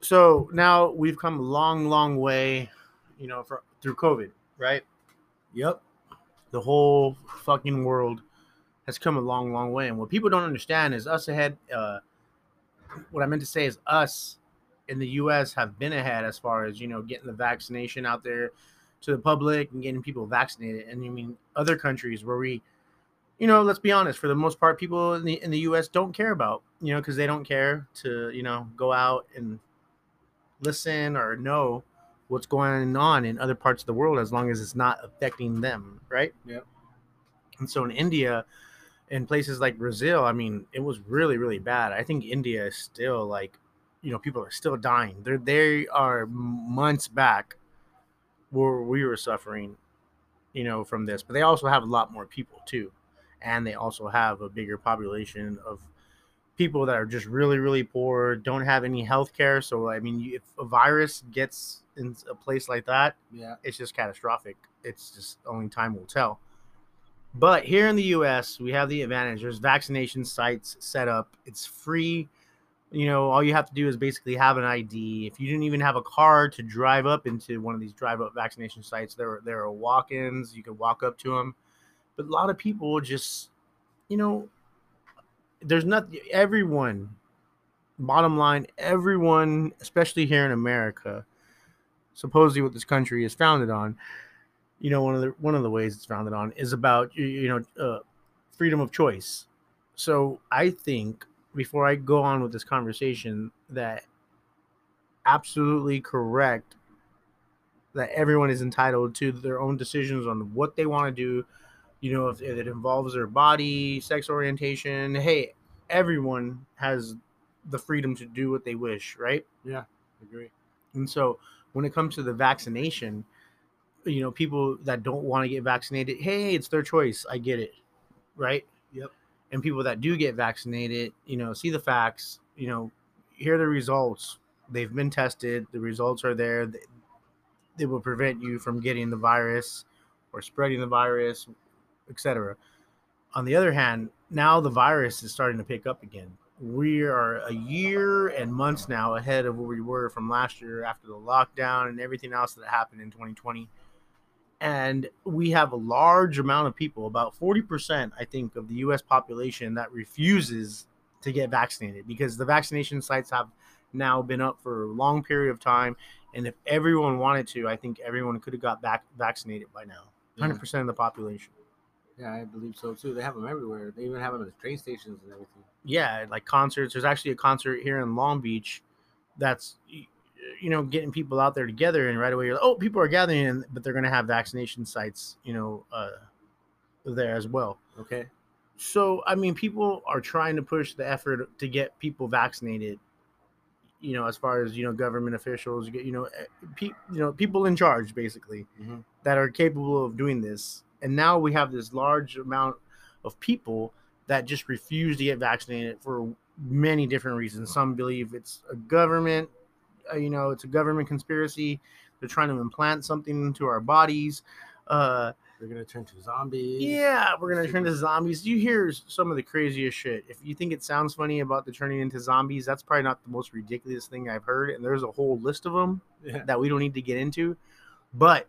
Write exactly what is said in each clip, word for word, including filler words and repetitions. so now we've come a long, long way, you know, for, through COVID, right? Yep. The whole fucking world has come a long, long way. And what people don't understand is us ahead. Uh, what I meant to say is us in the U S have been ahead as far as, you know, getting the vaccination out there to the public and getting people vaccinated. And I mean, other countries where we, you know, let's be honest, for the most part, people in the in the U S don't care about, you know, because they don't care to, you know, go out and listen or know what's going on in other parts of the world as long as it's not affecting them, right? Yeah. And so in India and places like Brazil, I mean, it was really, really bad. I think India is still like, you know, people are still dying. They're, they are months back where we were suffering, you know, from this. But they also have a lot more people, too. And they also have a bigger population of people that are just really, really poor, don't have any health care. So, I mean, if a virus gets in a place like that, yeah, it's just catastrophic. It's just only time will tell. But here in the U S, we have the advantage. There's vaccination sites set up. It's free. You know, all you have to do is basically have an I D. If you didn't even have a car to drive up into one of these drive-up vaccination sites, there are, there are walk-ins. You can walk up to them. But a lot of people just, you know, there's nothing. Everyone, bottom line, everyone, especially here in America, supposedly what this country is founded on, you know, one of the one of the ways it's founded on is about, you know, uh, freedom of choice. So I think before I go on with this conversation, that absolutely correct that everyone is entitled to their own decisions on what they want to do. You know, if, if it involves their body, sex orientation, hey, everyone has the freedom to do what they wish, right? Yeah, I agree. And so when it comes to the vaccination, you know, people that don't want to get vaccinated, hey, it's their choice. I get it, right? Yep. And people that do get vaccinated, you know, see the facts, you know, hear the results. They've been tested. The results are there. They, they will prevent you from getting the virus or spreading the virus, et cetera. On the other hand, now the virus is starting to pick up again. We are a year and months now ahead of where we were from last year after the lockdown and everything else that happened in twenty twenty. And we have a large amount of people, about forty percent, I think, of the U S population that refuses to get vaccinated because the vaccination sites have now been up for a long period of time. And if everyone wanted to, I think everyone could have got back vaccinated by now, one hundred percent yeah. of the population. Yeah, I believe so, too. They have them everywhere. They even have them at the train stations and everything. Yeah, like concerts. There's actually a concert here in Long Beach that's, you know, getting people out there together. And right away, you're like, oh, people are gathering, but they're going to have vaccination sites, you know, uh, there as well. Okay. So, I mean, people are trying to push the effort to get people vaccinated, you know, as far as, you know, government officials, you know, pe- you know people in charge, basically, mm-hmm. that are capable of doing this. And now we have this large amount of people that just refuse to get vaccinated for many different reasons. Some believe it's a government, you know, it's a government conspiracy. They're trying to implant something into our bodies. Uh, we're going to turn to zombies. Yeah, we're going to turn to zombies. You hear some of the craziest shit. If you think it sounds funny about the turning into zombies, that's probably not the most ridiculous thing I've heard. And there's a whole list of them yeah. that we don't need to get into. But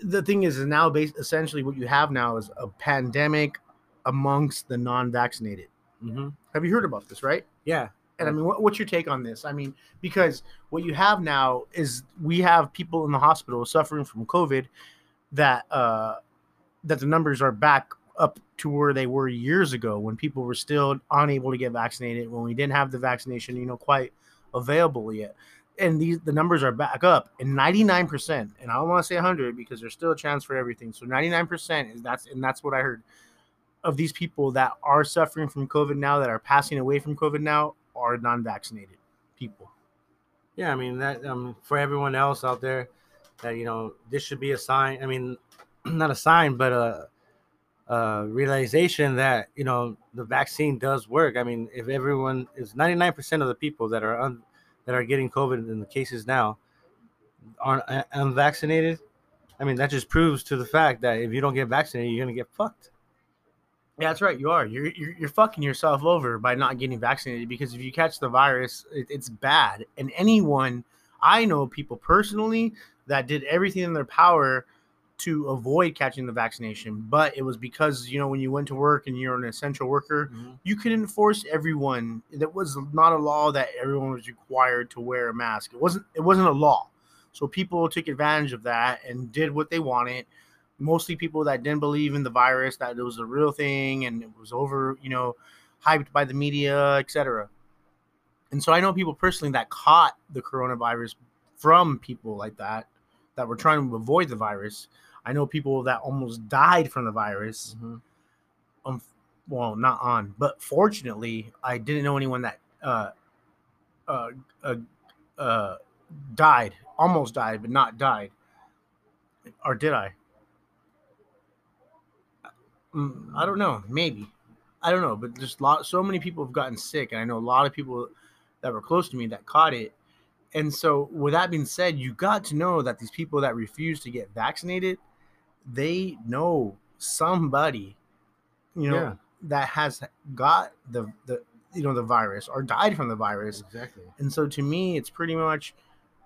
the thing is, is now based, essentially what you have now is a pandemic amongst the non-vaccinated. Mm-hmm. Have you heard about this, right? Yeah. And I mean, what, what's your take on this? I mean, because what you have now is we have people in the hospital suffering from COVID that uh, that the numbers are back up to where they were years ago when people were still unable to get vaccinated, when we didn't have the vaccination, you know, quite available yet. And these the numbers are back up, and ninety-nine percent, and I don't want to say one hundred because there's still a chance for everything. So ninety-nine percent is that's and that's what I heard of these people that are suffering from COVID now, that are passing away from COVID now, are non-vaccinated people. Yeah, I mean that um, for everyone else out there, that you know this should be a sign. I mean, not a sign, but a, a realization that you know the vaccine does work. I mean, if everyone is ninety-nine percent of the people that are un, that are getting COVID in the cases now aren't un, unvaccinated, I mean that just proves to the fact that if you don't get vaccinated, you're gonna get fucked. Yeah, that's right. You are. You're, you're you're fucking yourself over by not getting vaccinated, because if you catch the virus, it, it's bad. And anyone, I know people personally that did everything in their power to avoid catching the vaccination, but it was because, you know, when you went to work and you're an essential worker, mm-hmm. you couldn't force everyone. That was not a law that everyone was required to wear a mask. It wasn't. It wasn't a law. So people took advantage of that and did what they wanted. Mostly people that didn't believe in the virus, that it was a real thing and it was over, you know, hyped by the media, et cetera. And so I know people personally that caught the coronavirus from people like that, that were trying to avoid the virus. I know people that almost died from the virus. Mm-hmm. Um, well, not on, but fortunately, I didn't know anyone that uh, uh, uh, uh, died, almost died, but not died. Or did I? I don't know. Maybe. I don't know. But just lot, so many people have gotten sick. And I know a lot of people that were close to me that caught it. And so with that being said, you got to know that these people that refuse to get vaccinated, they know somebody, you know, yeah. that has got the, the, you know, the virus or died from the virus. Exactly. And so to me, it's pretty much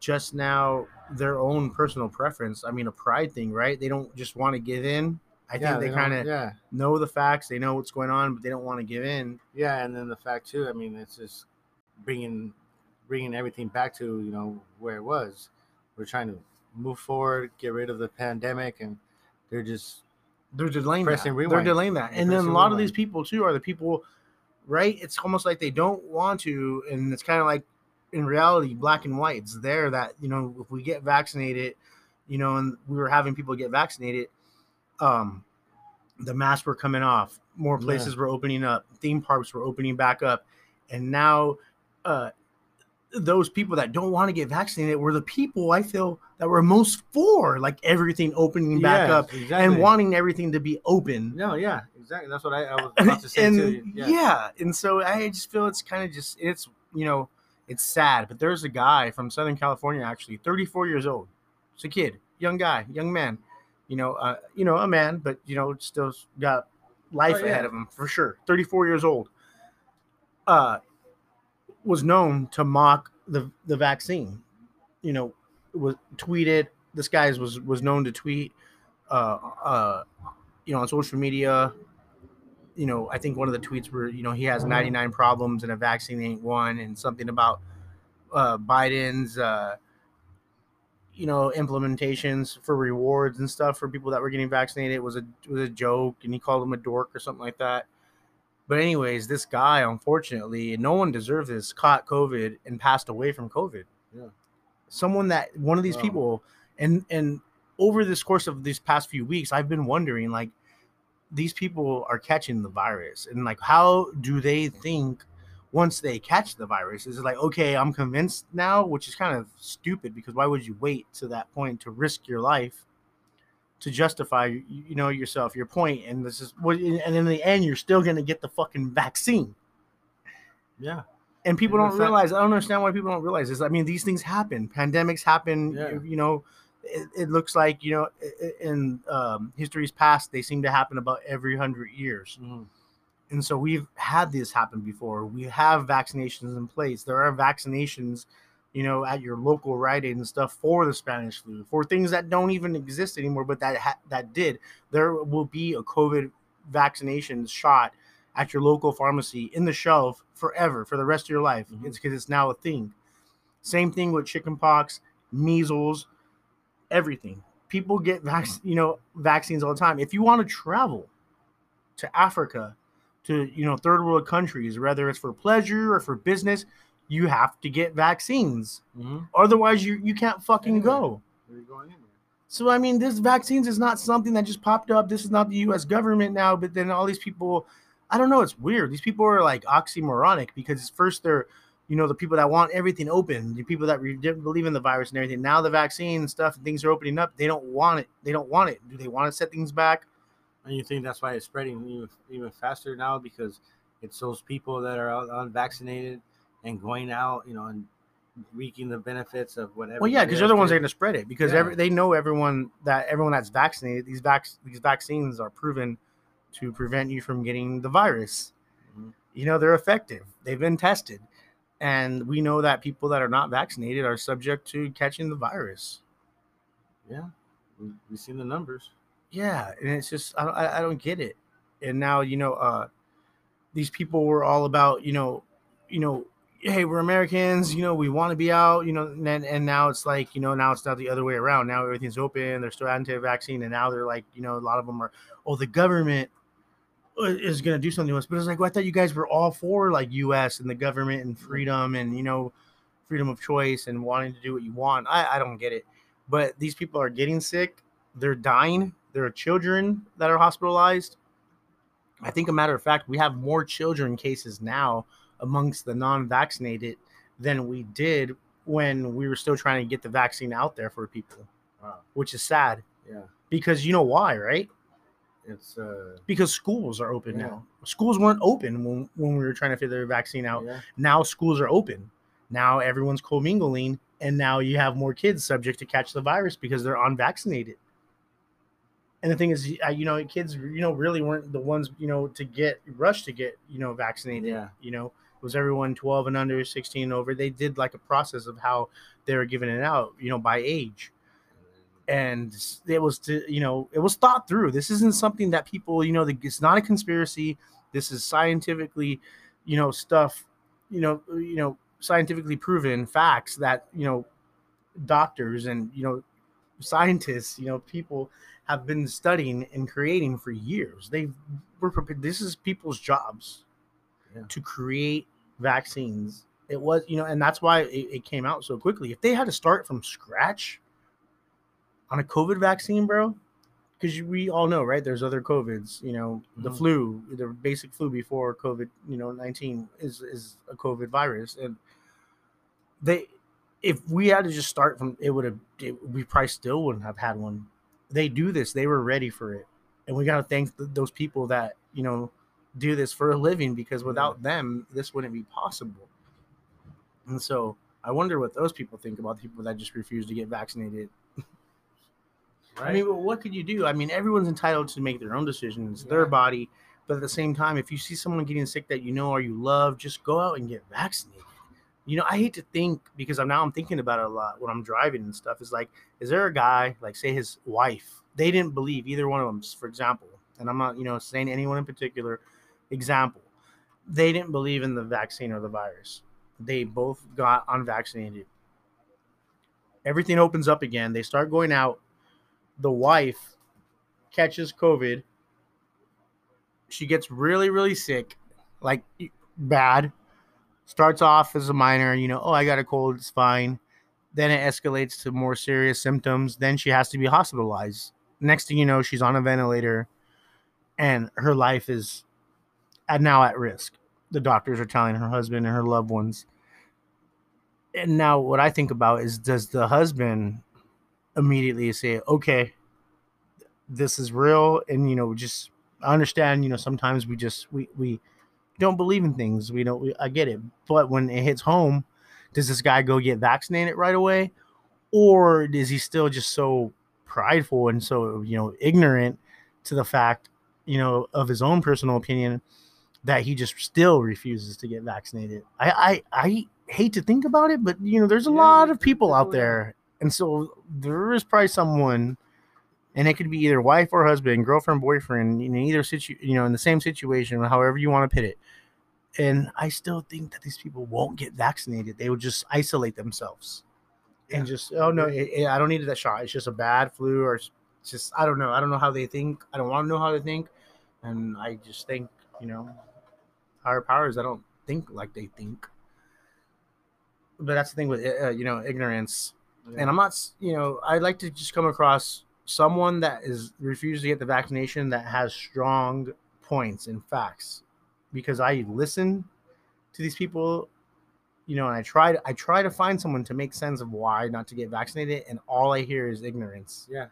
just now their own personal preference. I mean, a pride thing, right? They don't just want to give in. I yeah, think they, they kind of yeah. know the facts. They know what's going on, but they don't want to give in. Yeah, and then the fact, too, I mean, it's just bringing bringing everything back to, you know, where it was. We're trying to move forward, get rid of the pandemic, and they're just they're delaying that. Rewind. They're delaying that. And then a lot rewind. of these people, too, are the people, right? It's almost like they don't want to, and it's kind of like, in reality, black and white. It's there that, you know, if we get vaccinated, you know, and we were having people get vaccinated, Um, the masks were coming off. More places yeah. were opening up. Theme parks were opening back up. And now uh, those people that don't want to get vaccinated were the people I feel that were most for, like, everything opening back yes, up exactly. and wanting everything to be open. No, yeah, exactly. That's what I, I was about to say and, too. Yeah. yeah. And so I just feel it's kind of just, it's, you know, it's sad. But there's a guy from Southern California, actually, thirty-four years old. It's a kid, young guy, young man. You know, uh, you know, a man, but, you know, still got life oh, yeah. ahead of him for sure. thirty-four years old, uh, was known to mock the, the vaccine. You know, was tweeted. This guy was was known to tweet, uh, uh, you know, on social media. You know, I think one of the tweets were, you know, he has ninety-nine problems and a vaccine ain't one, and something about uh, Biden's. Uh, you know, implementations for rewards and stuff for people that were getting vaccinated. It was a it was a joke, and he called him a dork or something like that. But anyways, this guy, unfortunately, and no one deserved this, caught COVID and passed away from COVID. Yeah. Someone that, one of these wow. people, and and over this course of these past few weeks, I've been wondering, like, these people are catching the virus, and, like, how do they think once they catch the virus? Is it like, okay, I'm convinced now, which is kind of stupid, because why would you wait to that point to risk your life to justify, you know, yourself, your point? And this is what, and in the end, you're still going to get the fucking vaccine. Yeah. And people and don't realize, that- I don't understand why people don't realize this. I mean, these things happen. Pandemics happen, yeah. you know, it, it looks like, you know, in um, history's past, they seem to happen about every hundred years. Mm. And so we've had this happen before. We have vaccinations in place. There are vaccinations, you know, at your local Rite Aid and stuff for the Spanish flu, for things that don't even exist anymore, but that ha- that did. There will be a COVID vaccination shot at your local pharmacy in the shelf forever, for the rest of your life. Mm-hmm. It's because it's now a thing. Same thing with chickenpox, measles, everything. People get vac- you know, vaccines all the time. If you want to travel to Africa, to, you know, third world countries, whether it's for pleasure or for business, you have to get vaccines. Mm-hmm. Otherwise, you, you can't fucking anyway, go. You're going anywhere. So, I mean, this vaccines is not something that just popped up. This is not the U S government now, but then all these people, I don't know, it's weird. These people are, like, oxymoronic, because first they're, you know, the people that want everything open, the people that didn't believe in the virus and everything. Now the vaccine and stuff and things are opening up. They don't want it. They don't want it. Do they want to set things back? And you think that's why it's spreading even, even faster now, because it's those people that are out unvaccinated and going out, you know, and reaping the benefits of whatever. Well, yeah, because they're the ones that are going to spread it, because yeah. every, they know everyone that everyone that's vaccinated. These vac- these vaccines are proven to prevent you from getting the virus. Mm-hmm. You know, they're effective. They've been tested. And we know that people that are not vaccinated are subject to catching the virus. Yeah. We've seen the numbers. Yeah. And it's just, I don't, I don't get it. And now, you know, uh, these people were all about, you know, you know, hey, we're Americans, you know, we want to be out, you know, and, then, and now it's like, you know, now it's not the other way around. Now everything's open. They're still anti-vaccine. And now they're like, you know, a lot of them are, oh, the government is going to do something to us. But it's like, well, I thought you guys were all for like U S and the government and freedom and, you know, freedom of choice and wanting to do what you want. I, I don't get it. But these people are getting sick. They're dying. There are children that are hospitalized. I think a matter of fact, we have more children cases now amongst the non-vaccinated than we did when we were still trying to get the vaccine out there for people. Wow. Which is sad. Yeah. Because you know why, right? It's uh, because schools are open yeah. now. Schools weren't open when, when we were trying to figure the vaccine out. Yeah. Now schools are open. Now everyone's co-mingling, and now you have more kids subject to catch the virus because they're unvaccinated. And the thing is, you know, kids, you know, really weren't the ones, you know, to get rushed to get, you know, vaccinated. Yeah. You know, it was everyone twelve and under, sixteen and over. They did like a process of how they were giving it out, you know, by age. And it was, to, you know, it was thought through. This isn't something that people, you know, the, it's not a conspiracy. This is scientifically, you know, stuff, you know, you know, scientifically proven facts that, you know, doctors and, you know, scientists, you know, people have been studying and creating for years. They were prepared. This is people's jobs yeah. to create vaccines. It was, you know, and that's why it, it came out so quickly. If they had to start from scratch on a COVID vaccine, bro, because we all know, right? There's other COVIDs, you know, mm-hmm. the flu, the basic flu before COVID, you know, nineteen is, is a COVID virus. And they, if we had to just start from, it would have, it, we probably still wouldn't have had one. They do this. They were ready for it. And we got to thank th- those people that, you know, do this for a living, because without them, this wouldn't be possible. And so I wonder what those people think about the people that just refuse to get vaccinated. Right. I mean, well, what could you do? I mean, everyone's entitled to make their own decisions, yeah. their body. But at the same time, if you see someone getting sick that you know or you love, just go out and get vaccinated. You know, I hate to think, because I'm now I'm thinking about it a lot when I'm driving and stuff. Is like, is there a guy, like say his wife, they didn't believe either one of them, for example, and I'm not, you know, saying anyone in particular, example, they didn't believe in the vaccine or the virus. They both got unvaccinated. Everything opens up again. They start going out. The wife catches COVID. She gets really, really sick, like bad. Starts off as a minor, you know, oh, I got a cold, it's fine. Then it escalates to more serious symptoms. Then she has to be hospitalized. Next thing you know, she's on a ventilator and her life is now at risk. The doctors are telling her husband and her loved ones. And now what I think about is, does the husband immediately say, okay, this is real? And, you know, just understand, you know, sometimes we just, we, we, don't believe in things. We don't, we, I get it. But when it hits home, does this guy go get vaccinated right away? Or is he still just so prideful and so, you know, ignorant to the fact, you know, of his own personal opinion that he just still refuses to get vaccinated? I, I, I hate to think about it, but you know, there's a yeah, lot of people out there. And so there is probably someone, and it could be either wife or husband, girlfriend, boyfriend, in either situ, you know, in the same situation, however you want to pit it. And I still think that these people won't get vaccinated. They will just isolate themselves yeah. and just, oh no, it, it, I don't need that shot. It's just a bad flu, or it's just, I don't know. I don't know how they think. I don't want to know how they think. And I just think, you know, higher powers, I don't think like they think. But that's the thing with, uh, you know, ignorance. Yeah. And I'm not, you know, I like to just come across someone that is refused to get the vaccination that has strong points and facts, because I listen to these people, you know, and I try to, I try to find someone to make sense of why not to get vaccinated. And all I hear is ignorance. Yeah.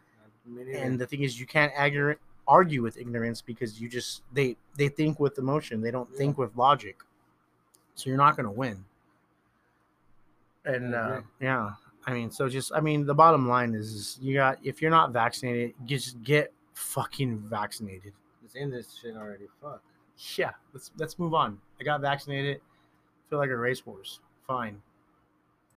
And the thing is, you can't argue with ignorance, because you just, they, they think with emotion. They don't yeah. think with logic. So you're not going to win. And uh, yeah. I mean, so just, I mean, the bottom line is, is you got, if you're not vaccinated, you just get fucking vaccinated. Let's end this shit already. Fuck. Yeah. Let's let's move on. I got vaccinated. I feel like a racehorse. Fine.